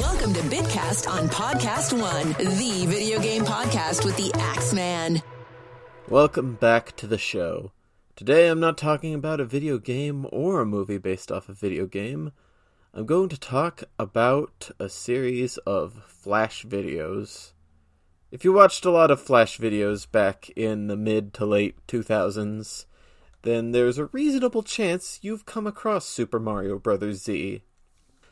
Welcome to BitCast on Podcast One, the video game podcast with the Axeman. Welcome back to the show. Today I'm not talking about a video game or a movie based off a video game. I'm going to talk about a series of Flash videos. If you watched a lot of Flash videos back in the mid to late 2000s, then there's a reasonable chance you've come across Super Mario Bros. Z.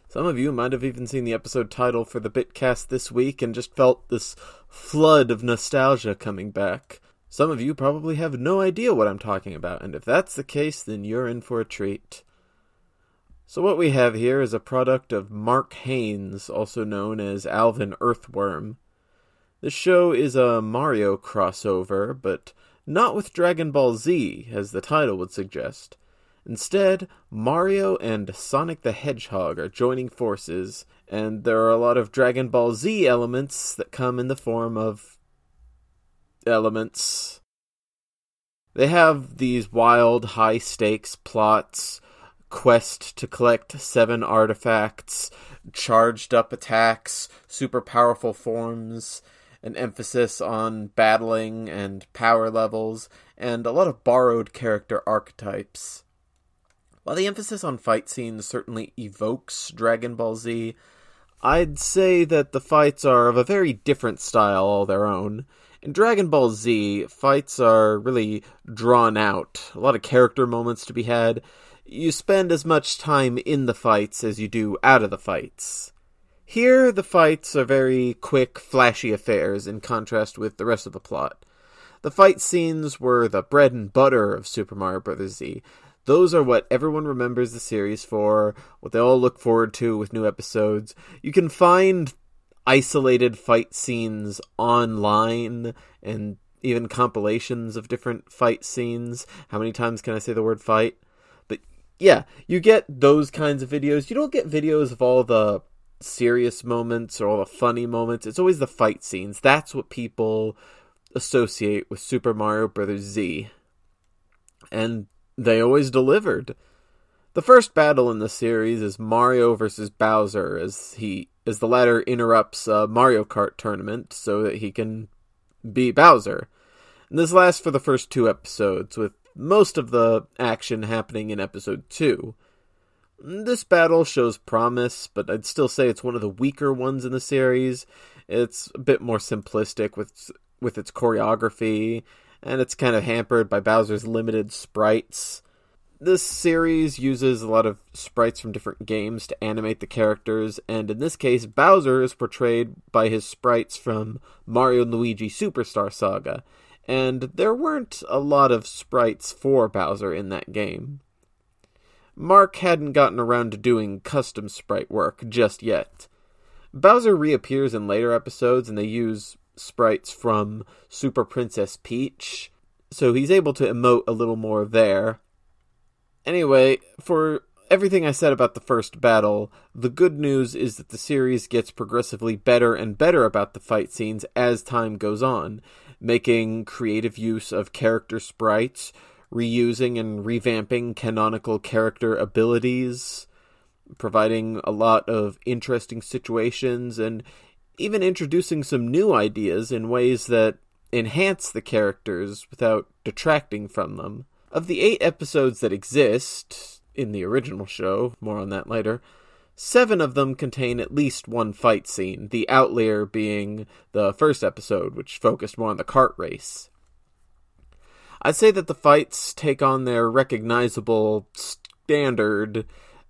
Some of you might have even seen the episode title for the BitCast this week and just felt this flood of nostalgia coming back. Some of you probably have no idea what I'm talking about, and if that's the case, then you're in for a treat. So what we have here is a product of Mark Haynes, also known as Alvin Earthworm. This show is a Mario crossover, but not with Dragon Ball Z, as the title would suggest. Instead, Mario and Sonic the Hedgehog are joining forces, and there are a lot of Dragon Ball Z elements that come in the form of elements. They have these wild, high-stakes plots, quest to collect 7 artifacts, charged-up attacks, super-powerful forms, an emphasis on battling and power levels, and a lot of borrowed character archetypes. While the emphasis on fight scenes certainly evokes Dragon Ball Z, I'd say that the fights are of a very different style all their own. In Dragon Ball Z, fights are really drawn out, a lot of character moments to be had. You spend as much time in the fights as you do out of the fights. Here, the fights are very quick, flashy affairs in contrast with the rest of the plot. The fight scenes were the bread and butter of Super Mario Bros. Z. Those are what everyone remembers the series for, what they all look forward to with new episodes. You can find isolated fight scenes online, and even compilations of different fight scenes. How many times can I say the word fight? But yeah, you get those kinds of videos. You don't get videos of all the serious moments or all the funny moments. It's always the fight scenes. That's what people associate with Super Mario Bros. Z. And they always delivered. The first battle in the series is Mario versus Bowser, as the latter interrupts a Mario Kart tournament so that he can be Bowser. And this lasts for the first 2 episodes, with most of the action happening in episode 2. This battle shows promise, but I'd still say it's one of the weaker ones in the series. It's a bit more simplistic with its choreography, and it's kind of hampered by Bowser's limited sprites. This series uses a lot of sprites from different games to animate the characters, and in this case, Bowser is portrayed by his sprites from Mario & Luigi Superstar Saga, and there weren't a lot of sprites for Bowser in that game. Mark hadn't gotten around to doing custom sprite work just yet. Bowser reappears in later episodes, and they use sprites from Super Princess Peach, so he's able to emote a little more there. Anyway, for everything I said about the first battle, the good news is that the series gets progressively better and better about the fight scenes as time goes on, making creative use of character sprites, reusing and revamping canonical character abilities, providing a lot of interesting situations, and even introducing some new ideas in ways that enhance the characters without detracting from them. Of the 8 episodes that exist in the original show, more on that later, 7 of them contain at least one fight scene, the outlier being the first episode, which focused more on the kart race. I'd say that the fights take on their recognizable standard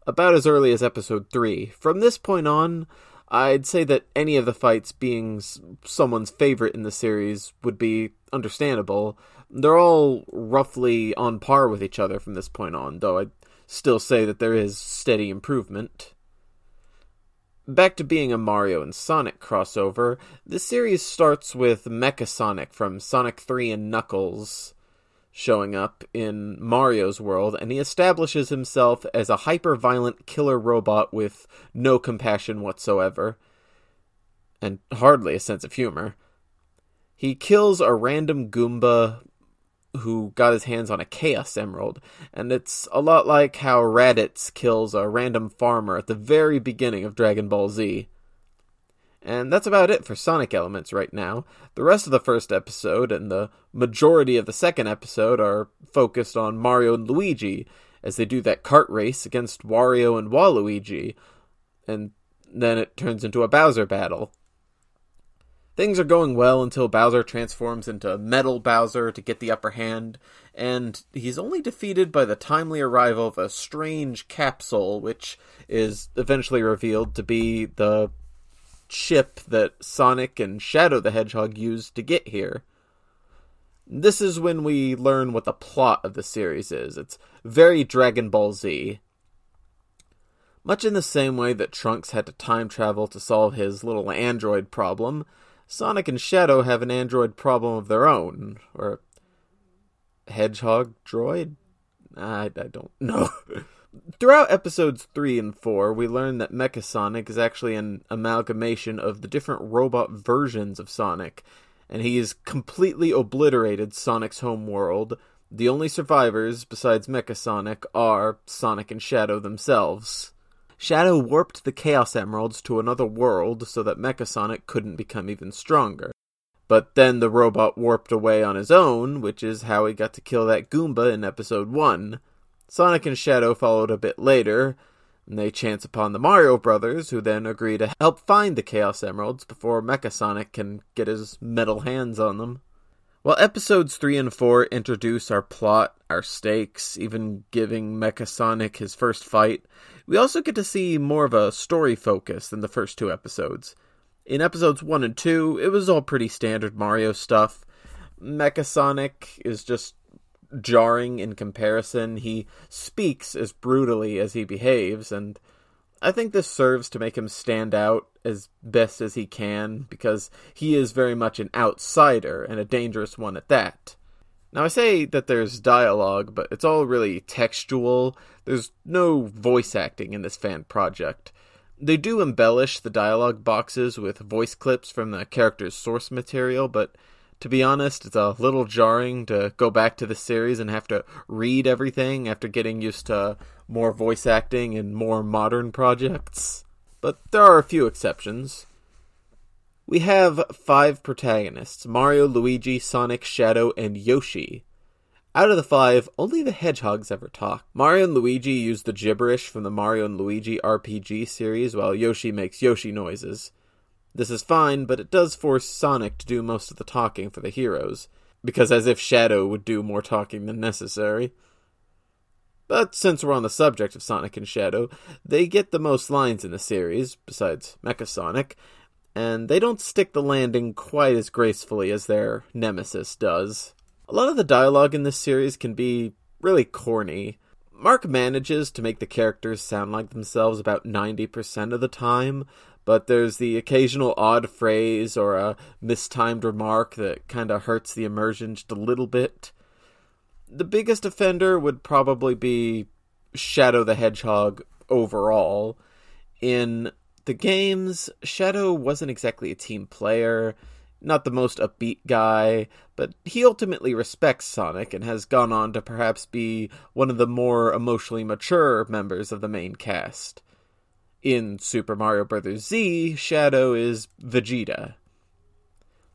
about as early as episode 3. From this point on, I'd say that any of the fights being someone's favorite in the series would be understandable. They're all roughly on par with each other from this point on, though I'd still say that there is steady improvement. Back to being a Mario and Sonic crossover, this series starts with Mecha Sonic from Sonic 3 and Knuckles showing up in Mario's world, and he establishes himself as a hyper-violent killer robot with no compassion whatsoever, and hardly a sense of humor. He kills a random Goomba who got his hands on a Chaos Emerald, and it's a lot like how Raditz kills a random farmer at the very beginning of Dragon Ball Z. And that's about it for Sonic elements right now. The rest of the first episode and the majority of the second episode are focused on Mario and Luigi, as they do that kart race against Wario and Waluigi, and then it turns into a Bowser battle. Things are going well until Bowser transforms into Metal Bowser to get the upper hand, and he's only defeated by the timely arrival of a strange capsule, which is eventually revealed to be the ship that Sonic and Shadow the Hedgehog used to get here. This is when we learn what the plot of the series is. It's very Dragon Ball Z. Much in the same way that Trunks had to time travel to solve his little android problem, Sonic and Shadow have an android problem of their own. Or hedgehog droid? I don't know. Throughout episodes 3 and 4, we learn that Mecha Sonic is actually an amalgamation of the different robot versions of Sonic, and he has completely obliterated Sonic's home world. The only survivors, besides Mecha Sonic, are Sonic and Shadow themselves. Shadow warped the Chaos Emeralds to another world so that Mecha Sonic couldn't become even stronger. But then the robot warped away on his own, which is how he got to kill that Goomba in episode 1. Sonic and Shadow followed a bit later, and they chance upon the Mario Brothers, who then agree to help find the Chaos Emeralds before Mecha Sonic can get his metal hands on them. While episodes 3 and 4 introduce our plot, our stakes, even giving Mecha Sonic his first fight, we also get to see more of a story focus than the first two episodes. In episodes 1 and 2, it was all pretty standard Mario stuff. Mecha Sonic is just jarring in comparison. He speaks as brutally as he behaves, and I think this serves to make him stand out as best as he can, because he is very much an outsider, and a dangerous one at that. Now, I say that there's dialogue, but it's all really textual. There's no voice acting in this fan project. They do embellish the dialogue boxes with voice clips from the character's source material, but to be honest, it's a little jarring to go back to the series and have to read everything after getting used to more voice acting in more modern projects. But there are a few exceptions. We have 5 protagonists: Mario, Luigi, Sonic, Shadow, and Yoshi. Out of the 5, only the hedgehogs ever talk. Mario and Luigi use the gibberish from the Mario and Luigi RPG series, while Yoshi makes Yoshi noises. This is fine, but it does force Sonic to do most of the talking for the heroes, because as if Shadow would do more talking than necessary. But since we're on the subject of Sonic and Shadow, they get the most lines in the series, besides Mecha Sonic, and they don't stick the landing quite as gracefully as their nemesis does. A lot of the dialogue in this series can be really corny. Mark manages to make the characters sound like themselves about 90% of the time, but there's the occasional odd phrase or a mistimed remark that kind of hurts the immersion just a little bit. The biggest offender would probably be Shadow the Hedgehog overall. In the games, Shadow wasn't exactly a team player, not the most upbeat guy, but he ultimately respects Sonic and has gone on to perhaps be one of the more emotionally mature members of the main cast. In Super Mario Bros. Z, Shadow is Vegeta.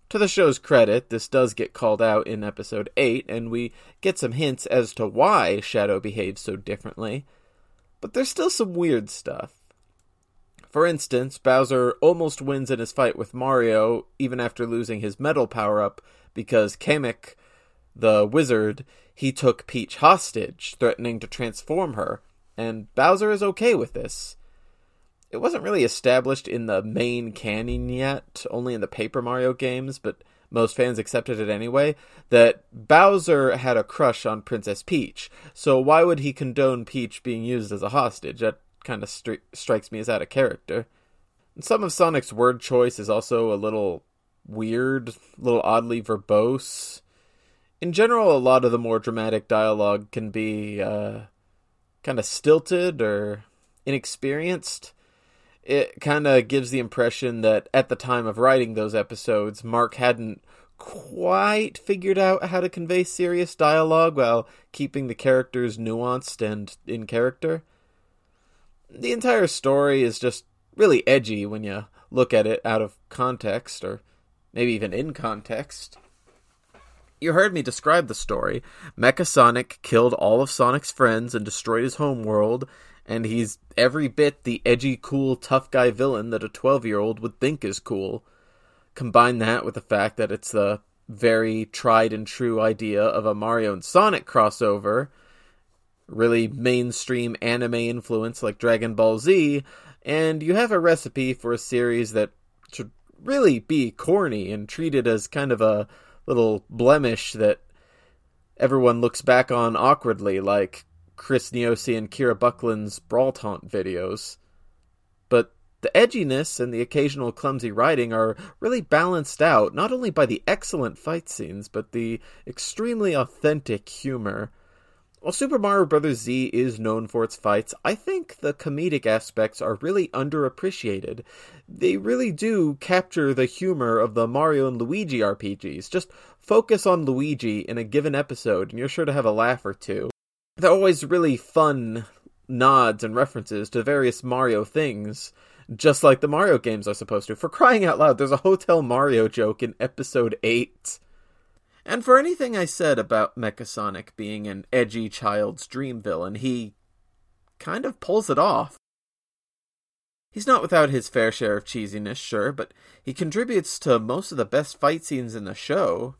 To the show's credit, this does get called out in episode 8, and we get some hints as to why Shadow behaves so differently. But there's still some weird stuff. For instance, Bowser almost wins in his fight with Mario, even after losing his metal power-up, because Kamek, the wizard, he took Peach hostage, threatening to transform her, and Bowser is okay with this. It wasn't really established in the main canon yet, only in the Paper Mario games, but most fans accepted it anyway, that Bowser had a crush on Princess Peach, so why would he condone Peach being used as a hostage? That kind of strikes me as out of character. And some of Sonic's word choice is also a little weird, a little oddly verbose. In general, a lot of the more dramatic dialogue can be kind of stilted or inexperienced. It kind of gives the impression that at the time of writing those episodes, Mark hadn't quite figured out how to convey serious dialogue while keeping the characters nuanced and in character. The entire story is just really edgy when you look at it out of context, or maybe even in context. You heard me describe the story. Mecha Sonic killed all of Sonic's friends and destroyed his homeworld, and he's every bit the edgy, cool, tough guy villain that a 12-year-old would think is cool. Combine that with the fact that it's the very tried and true idea of a Mario and Sonic crossover, really mainstream anime influence like Dragon Ball Z, and you have a recipe for a series that should really be corny and treated as kind of a little blemish that everyone looks back on awkwardly, like Chris Niosi and Kira Buckland's Brawl Taunt videos. But the edginess and the occasional clumsy writing are really balanced out, not only by the excellent fight scenes, but the extremely authentic humor. While Super Mario Bros. Z is known for its fights, I think the comedic aspects are really underappreciated. They really do capture the humor of the Mario and Luigi RPGs. Just focus on Luigi in a given episode, and you're sure to have a laugh or two. They're always really fun nods and references to various Mario things, just like the Mario games are supposed to. For crying out loud, there's a Hotel Mario joke in Episode 8. And for anything I said about Mecha Sonic being an edgy child's dream villain, he kind of pulls it off. He's not without his fair share of cheesiness, sure, but he contributes to most of the best fight scenes in the show.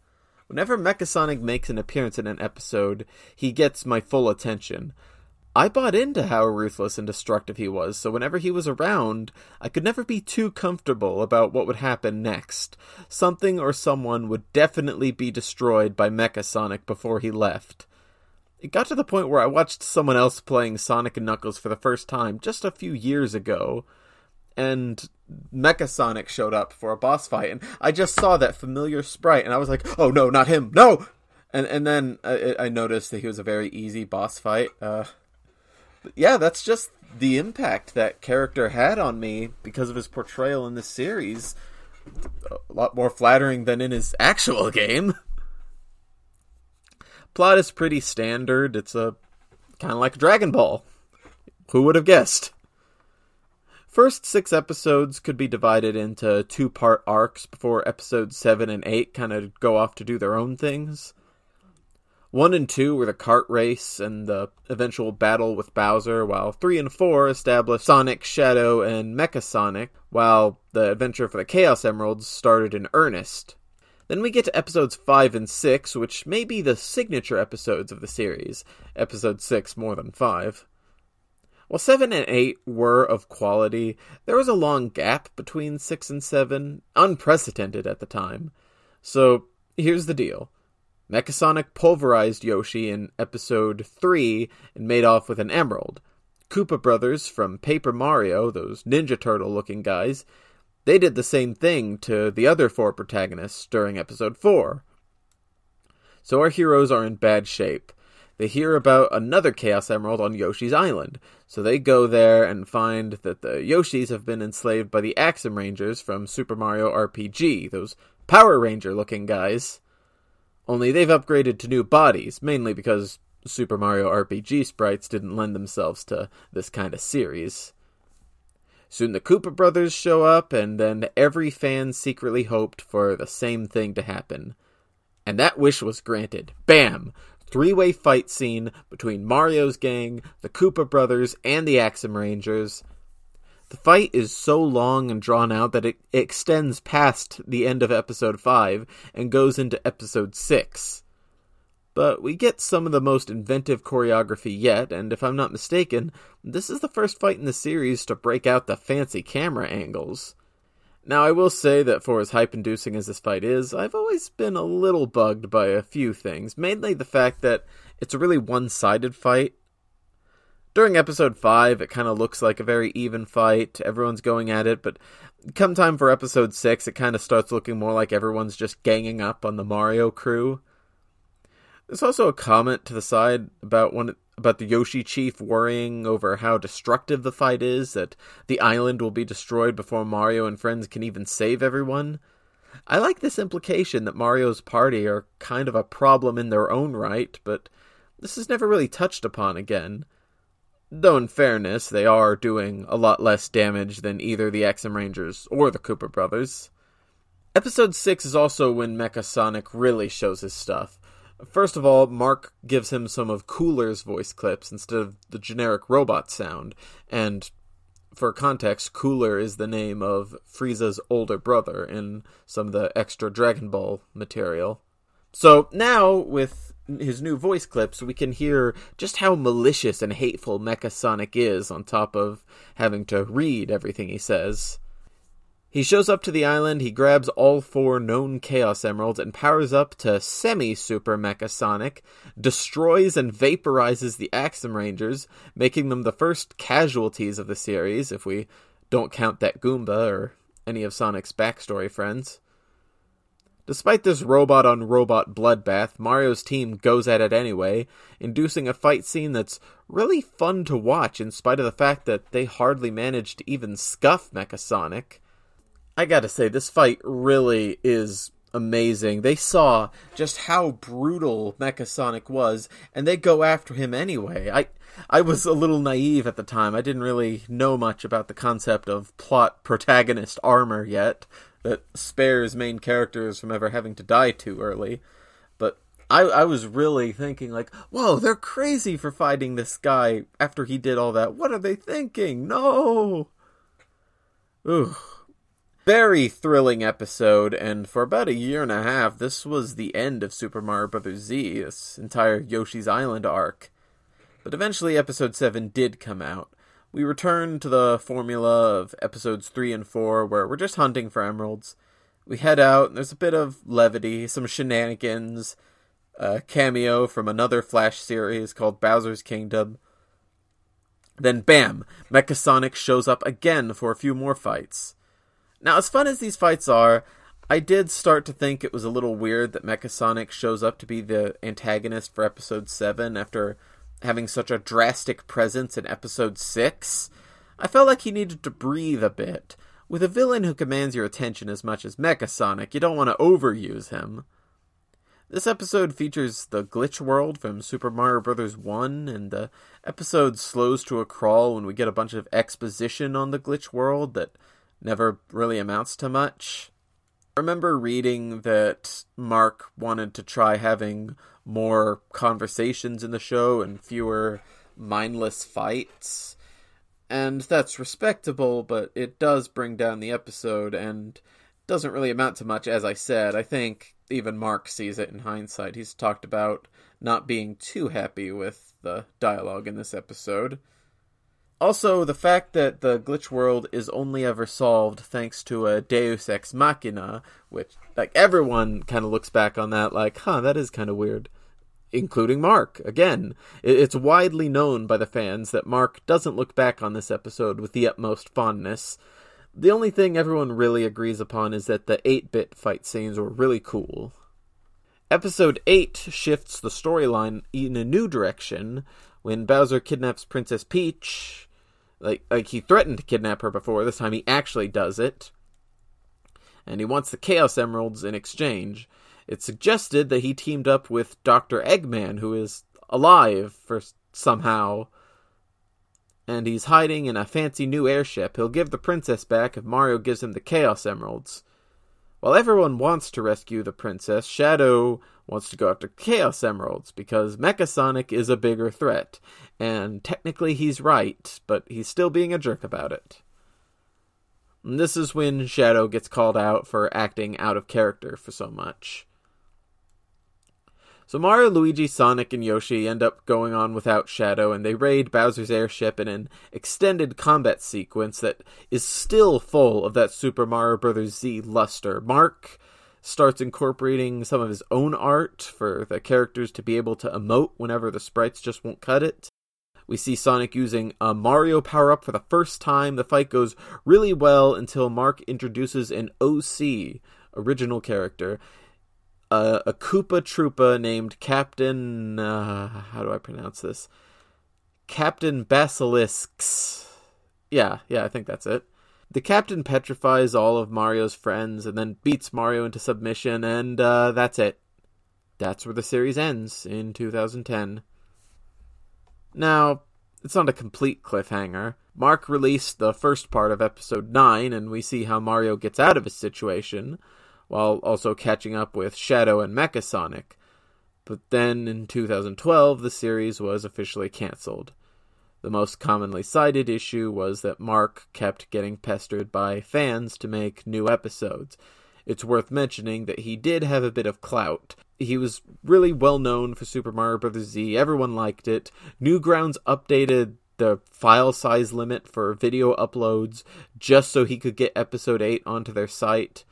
Whenever Mecha Sonic makes an appearance in an episode, he gets my full attention. I bought into how ruthless and destructive he was, so whenever he was around, I could never be too comfortable about what would happen next. Something or someone would definitely be destroyed by Mecha Sonic before he left. It got to the point where I watched someone else playing Sonic & Knuckles for the first time just a few years ago, and Mecha Sonic showed up for a boss fight, and I just saw that familiar sprite, and I was like, oh no, not him, no! And then I noticed that he was a very easy boss fight. Yeah, that's just the impact that character had on me because of his portrayal in the series. A lot more flattering than in his actual game. Plot is pretty standard. It's a kind of like Dragon Ball. Who would have guessed? First 6 episodes could be divided into 2-part arcs before episodes 7 and 8 kind of go off to do their own things. 1 and 2 were the kart race and the eventual battle with Bowser, while 3 and 4 established Sonic, Shadow, and Mecha Sonic, while the adventure for the Chaos Emeralds started in earnest. Then we get to episodes 5 and 6, which may be the signature episodes of the series. Episode 6 more than 5. While 7 and 8 were of quality, there was a long gap between 6 and 7, unprecedented at the time. So, here's the deal. Mecha Sonic pulverized Yoshi in episode 3 and made off with an emerald. Koopa Brothers from Paper Mario, those Ninja Turtle-looking guys, they did the same thing to the other 4 protagonists during episode 4. So our heroes are in bad shape. They hear about another Chaos Emerald on Yoshi's Island, so they go there and find that the Yoshis have been enslaved by the Axem Rangers from Super Mario RPG, those Power Ranger-looking guys. Only they've upgraded to new bodies, mainly because Super Mario RPG sprites didn't lend themselves to this kind of series. Soon the Koopa Brothers show up, and then every fan secretly hoped for the same thing to happen. And that wish was granted. Bam! 3-way fight scene between Mario's gang, the Koopa Brothers, and the Axem Rangers. The fight is so long and drawn out that it extends past the end of episode 5 and goes into episode 6. But we get some of the most inventive choreography yet, and if I'm not mistaken, this is the first fight in the series to break out the fancy camera angles. Now, I will say that for as hype-inducing as this fight is, I've always been a little bugged by a few things, mainly the fact that it's a really one-sided fight. During episode 5, it kind of looks like a very even fight, everyone's going at it, but come time for episode 6, it kind of starts looking more like everyone's just ganging up on the Mario crew. There's also a comment to the side about the Yoshi chief worrying over how destructive the fight is, that the island will be destroyed before Mario and friends can even save everyone. I like this implication that Mario's party are kind of a problem in their own right, but this is never really touched upon again. Though in fairness, they are doing a lot less damage than either the Axem Rangers or the Koopa Brothers. Episode 6 is also when Mecha Sonic really shows his stuff. First of all, Mark gives him some of Cooler's voice clips instead of the generic robot sound, and for context, Cooler is the name of Frieza's older brother in some of the extra Dragon Ball material. So now, with his new voice clips, we can hear just how malicious and hateful Mecha Sonic is, on top of having to read everything he says. He shows up to the island, he grabs all 4 known Chaos Emeralds, and powers up to semi-Super Mecha Sonic, destroys and vaporizes the Axem Rangers, making them the first casualties of the series, if we don't count that Goomba or any of Sonic's backstory friends. Despite this robot-on-robot bloodbath, Mario's team goes at it anyway, inducing a fight scene that's really fun to watch in spite of the fact that they hardly managed to even scuff Mecha Sonic. I gotta say, this fight really is amazing. They saw just how brutal Mecha Sonic was, and they go after him anyway. I was a little naive at the time. I didn't really know much about the concept of plot protagonist armor yet, that spares main characters from ever having to die too early. But I was really thinking, like, whoa, they're crazy for fighting this guy after he did all that. What are they thinking? No! Ooh. Very thrilling episode, and for about a year and a half, this was the end of Super Mario Bros. Z, this entire Yoshi's Island arc. But eventually episode 7 did come out. We return to the formula of episodes 3 and 4, where we're just hunting for emeralds. We head out, and there's a bit of levity, some shenanigans, a cameo from another Flash series called Bowser's Kingdom. Then bam! Mecha Sonic shows up again for a few more fights. Now, as fun as these fights are, I did start to think it was a little weird that Mecha Sonic shows up to be the antagonist for Episode 7 after having such a drastic presence in Episode 6. I felt like he needed to breathe a bit. With a villain who commands your attention as much as Mecha Sonic, you don't want to overuse him. This episode features the glitch world from Super Mario Bros. 1, and the episode slows to a crawl when we get a bunch of exposition on the glitch world that never really amounts to much. I remember reading that Mark wanted to try having more conversations in the show and fewer mindless fights. And that's respectable, but it does bring down the episode and doesn't really amount to much, as I said. I think even Mark sees it in hindsight. He's talked about not being too happy with the dialogue in this episode. Also, the fact that the glitch world is only ever solved thanks to a Deus Ex Machina, which, like, everyone kind of looks back on that like, huh, that is kind of weird. Including Mark, again. It's widely known by the fans that Mark doesn't look back on this episode with the utmost fondness. The only thing everyone really agrees upon is that the 8-bit fight scenes were really cool. Episode 8 shifts the storyline in a new direction when Bowser kidnaps Princess Peach. Like he threatened to kidnap her before. This time he actually does it. And he wants the Chaos Emeralds in exchange. It's suggested that he teamed up with Dr. Eggman, who is alive for somehow. And he's hiding in a fancy new airship. He'll give the princess back if Mario gives him the Chaos Emeralds. While everyone wants to rescue the princess, Shadow wants to go after Chaos Emeralds because Mecha Sonic is a bigger threat. And technically he's right, but he's still being a jerk about it. And this is when Shadow gets called out for acting out of character for so much. So Mario, Luigi, Sonic, and Yoshi end up going on without Shadow, and they raid Bowser's airship in an extended combat sequence that is still full of that Super Mario Bros. Z luster. Mark starts incorporating some of his own art for the characters to be able to emote whenever the sprites just won't cut it. We see Sonic using a Mario power-up for the first time. The fight goes really well until Mark introduces an OC, original character, a Koopa Troopa named Captain... how do I pronounce this? Captain Basilisks. Yeah, I think that's it. The captain petrifies all of Mario's friends and then beats Mario into submission, and that's it. That's where the series ends, in 2010. Now, It's not a complete cliffhanger. Mark released the first part of episode 9, and we see how Mario gets out of his situation, while also catching up with Shadow and Mecha Sonic. But then, in 2012, the series was officially cancelled. The most commonly cited issue was that Mark kept getting pestered by fans to make new episodes. It's worth mentioning that he did have a bit of clout. He was really well known for Super Mario Bros. Z, everyone liked it. Newgrounds updated the file size limit for video uploads just so he could get episode 8 onto their site.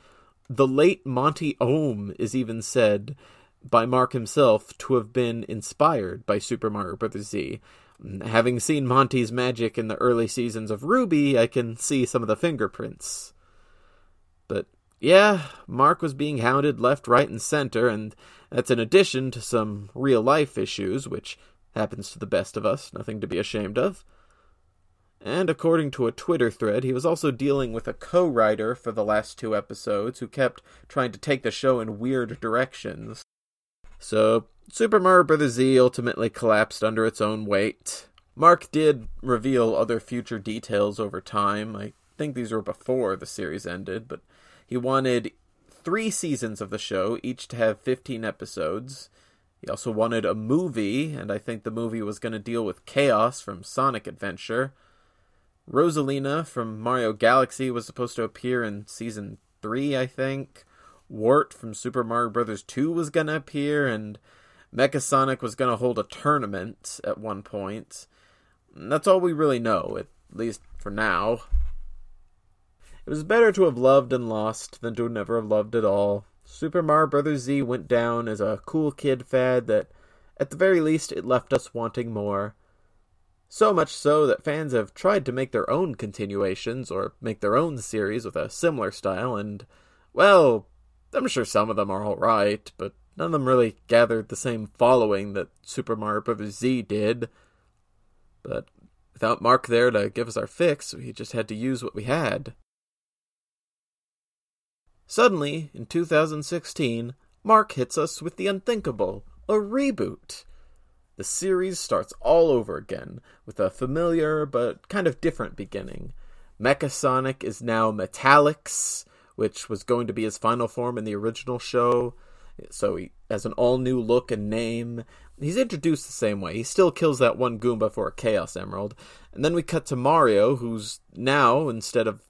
The late Monty Oum is even said by Mark himself to have been inspired by Super Mario Bros. Z. Having seen Monty's magic in the early seasons of RWBY, I can see some of the fingerprints. But yeah, Mark was being hounded left, right, and center, and that's in addition to some real-life issues, which happens to the best of us, nothing to be ashamed of. And according to a Twitter thread, he was also dealing with a co-writer for the last 2 episodes who kept trying to take the show in weird directions. So, Super Mario Bros. Z ultimately collapsed under its own weight. Mark did reveal other future details over time. I think these were before the series ended, but he wanted 3 seasons of the show, each to have 15 episodes. He also wanted a movie, and I think the movie was going to deal with Chaos from Sonic Adventure. Rosalina from Mario Galaxy was supposed to appear in Season 3, I think. Wart from Super Mario Bros. 2 was going to appear, and Mecha Sonic was going to hold a tournament at one point. And that's all we really know, at least for now. It was better to have loved and lost than to never have loved at all. Super Mario Bros. Z went down as a cool kid fad that, at the very least, it left us wanting more. So much so that fans have tried to make their own continuations or make their own series with a similar style, and, well, I'm sure some of them are alright, but none of them really gathered the same following that Super Mario Bros. Z did. But without Mark there to give us our fix, we just had to use what we had. Suddenly, in 2016, Mark hits us with the unthinkable, a reboot. The series starts all over again, with a familiar but kind of different beginning. Mecha Sonic is now Metallix, which was going to be his final form in the original show, so he has an all-new look and name. He's introduced the same way. He still kills that one Goomba for a Chaos Emerald. And then we cut to Mario, who's now, instead of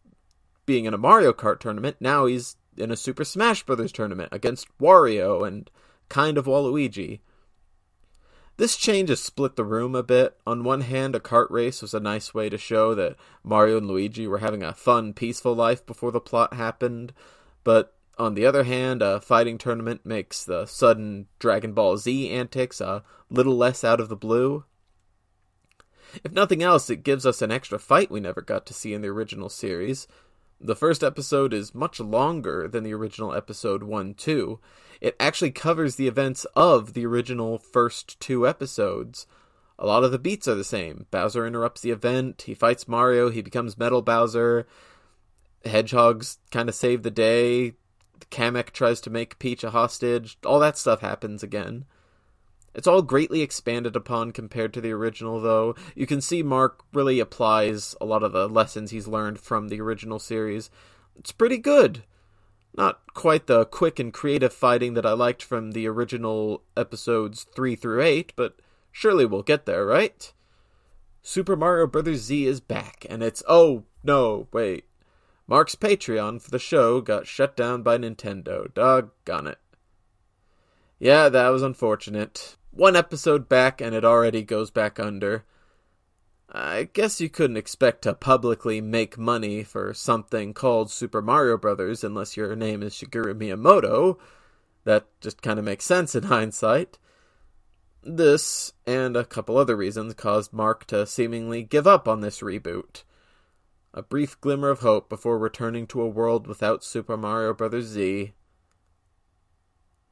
being in a Mario Kart tournament, now he's in a Super Smash Bros. Tournament against Wario and kind of Waluigi. This change has split the room a bit. On one hand, a kart race was a nice way to show that Mario and Luigi were having a fun, peaceful life before the plot happened, but on the other hand, a fighting tournament makes the sudden Dragon Ball Z antics a little less out of the blue. If nothing else, it gives us an extra fight we never got to see in the original series. The first episode is much longer than the original episode 1-2. It actually covers the events of the original first 2 episodes. A lot of the beats are the same. Bowser interrupts the event, he fights Mario, he becomes Metal Bowser, Hedgehogs kind of save the day, Kamek tries to make Peach a hostage, all that stuff happens again. It's all greatly expanded upon compared to the original, though. You can see Mark really applies a lot of the lessons he's learned from the original series. It's pretty good. Not quite the quick and creative fighting that I liked from the original episodes 3 through 8, but surely we'll get there, right? Super Mario Bros. Z is back, and it's... Oh, no, wait. Mark's Patreon for the show got shut down by Nintendo. Doggone it. Yeah, that was unfortunate. 1 episode back, and it already goes back under. I guess you couldn't expect to publicly make money for something called Super Mario Bros. Unless your name is Shigeru Miyamoto. That just kind of makes sense in hindsight. This, and a couple other reasons, caused Mark to seemingly give up on this reboot. A brief glimmer of hope before returning to a world without Super Mario Bros. Z.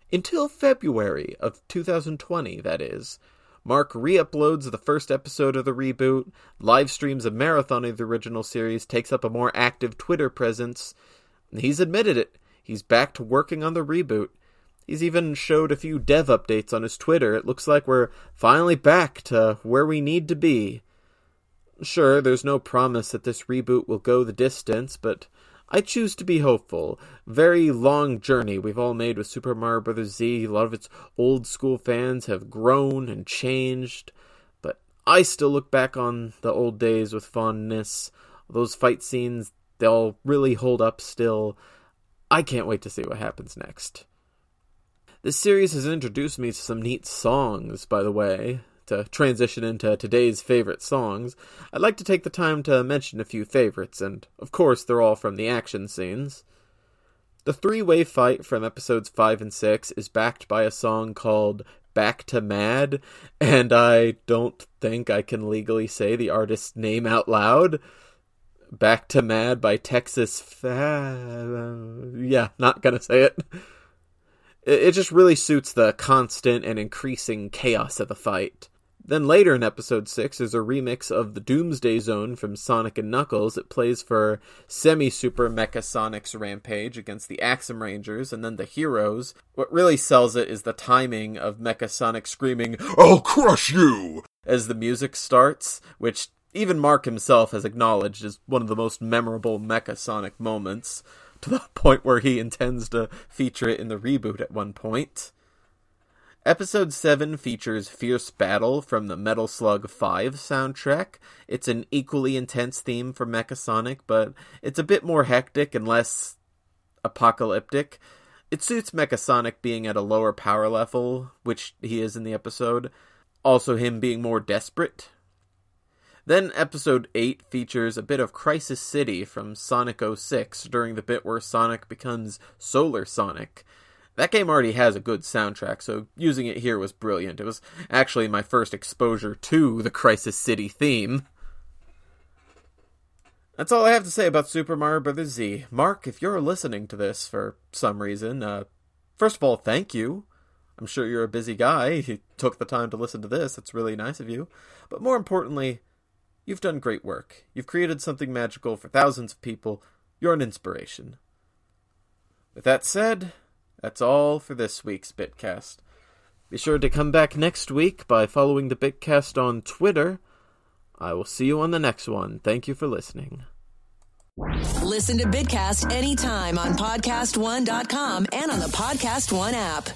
Until February of 2020, that is. Mark re-uploads the first episode of the reboot, live-streams a marathon of the original series, takes up a more active Twitter presence. He's admitted it. He's back to working on the reboot. He's even showed a few dev updates on his Twitter. It looks like we're finally back to where we need to be. Sure, there's no promise that this reboot will go the distance, but I choose to be hopeful. Very long journey we've all made with Super Mario Bros. Z. A lot of its old school fans have grown and changed, but I still look back on the old days with fondness. Those fight scenes, they'll really hold up still. I can't wait to see what happens next. This series has introduced me to some neat songs, by the way. To transition into today's favorite songs, I'd like to take the time to mention a few favorites, and of course they're all from the action scenes. The three-way fight from episodes 5 and 6 is backed by a song called Back to Mad, and I don't think I can legally say the artist's name out loud. Back to Mad by Texas yeah, not gonna say it. It just really suits the constant and increasing chaos of the fight. Then later in episode 6 is a remix of the Doomsday Zone from Sonic & Knuckles. It plays for semi-super Mecha Sonic's rampage against the Axem Rangers and then the heroes. What really sells it is the timing of Mecha Sonic screaming, "I'll crush you!" as the music starts, which even Mark himself has acknowledged is one of the most memorable Mecha Sonic moments, to the point where he intends to feature it in the reboot at one point. Episode 7 features Fierce Battle from the Metal Slug 5 soundtrack. It's an equally intense theme for Mecha Sonic, but it's a bit more hectic and less apocalyptic. It suits Mecha Sonic being at a lower power level, which he is in the episode. Also him being more desperate. Then episode 8 features a bit of Crisis City from Sonic 06 during the bit where Sonic becomes Solar Sonic. That game already has a good soundtrack, so using it here was brilliant. It was actually my first exposure to the Crisis City theme. That's all I have to say about Super Mario Bros. Z. Mark, if you're listening to this for some reason, first of all, thank you. I'm sure you're a busy guy. You took the time to listen to this. That's really nice of you. But more importantly, you've done great work. You've created something magical for thousands of people. You're an inspiration. With that said, that's all for this week's Bitcast. Be sure to come back next week by following the Bitcast on Twitter. I will see you on the next one. Thank you for listening. Listen to Bitcast anytime on podcast1.com and on the Podcast One app.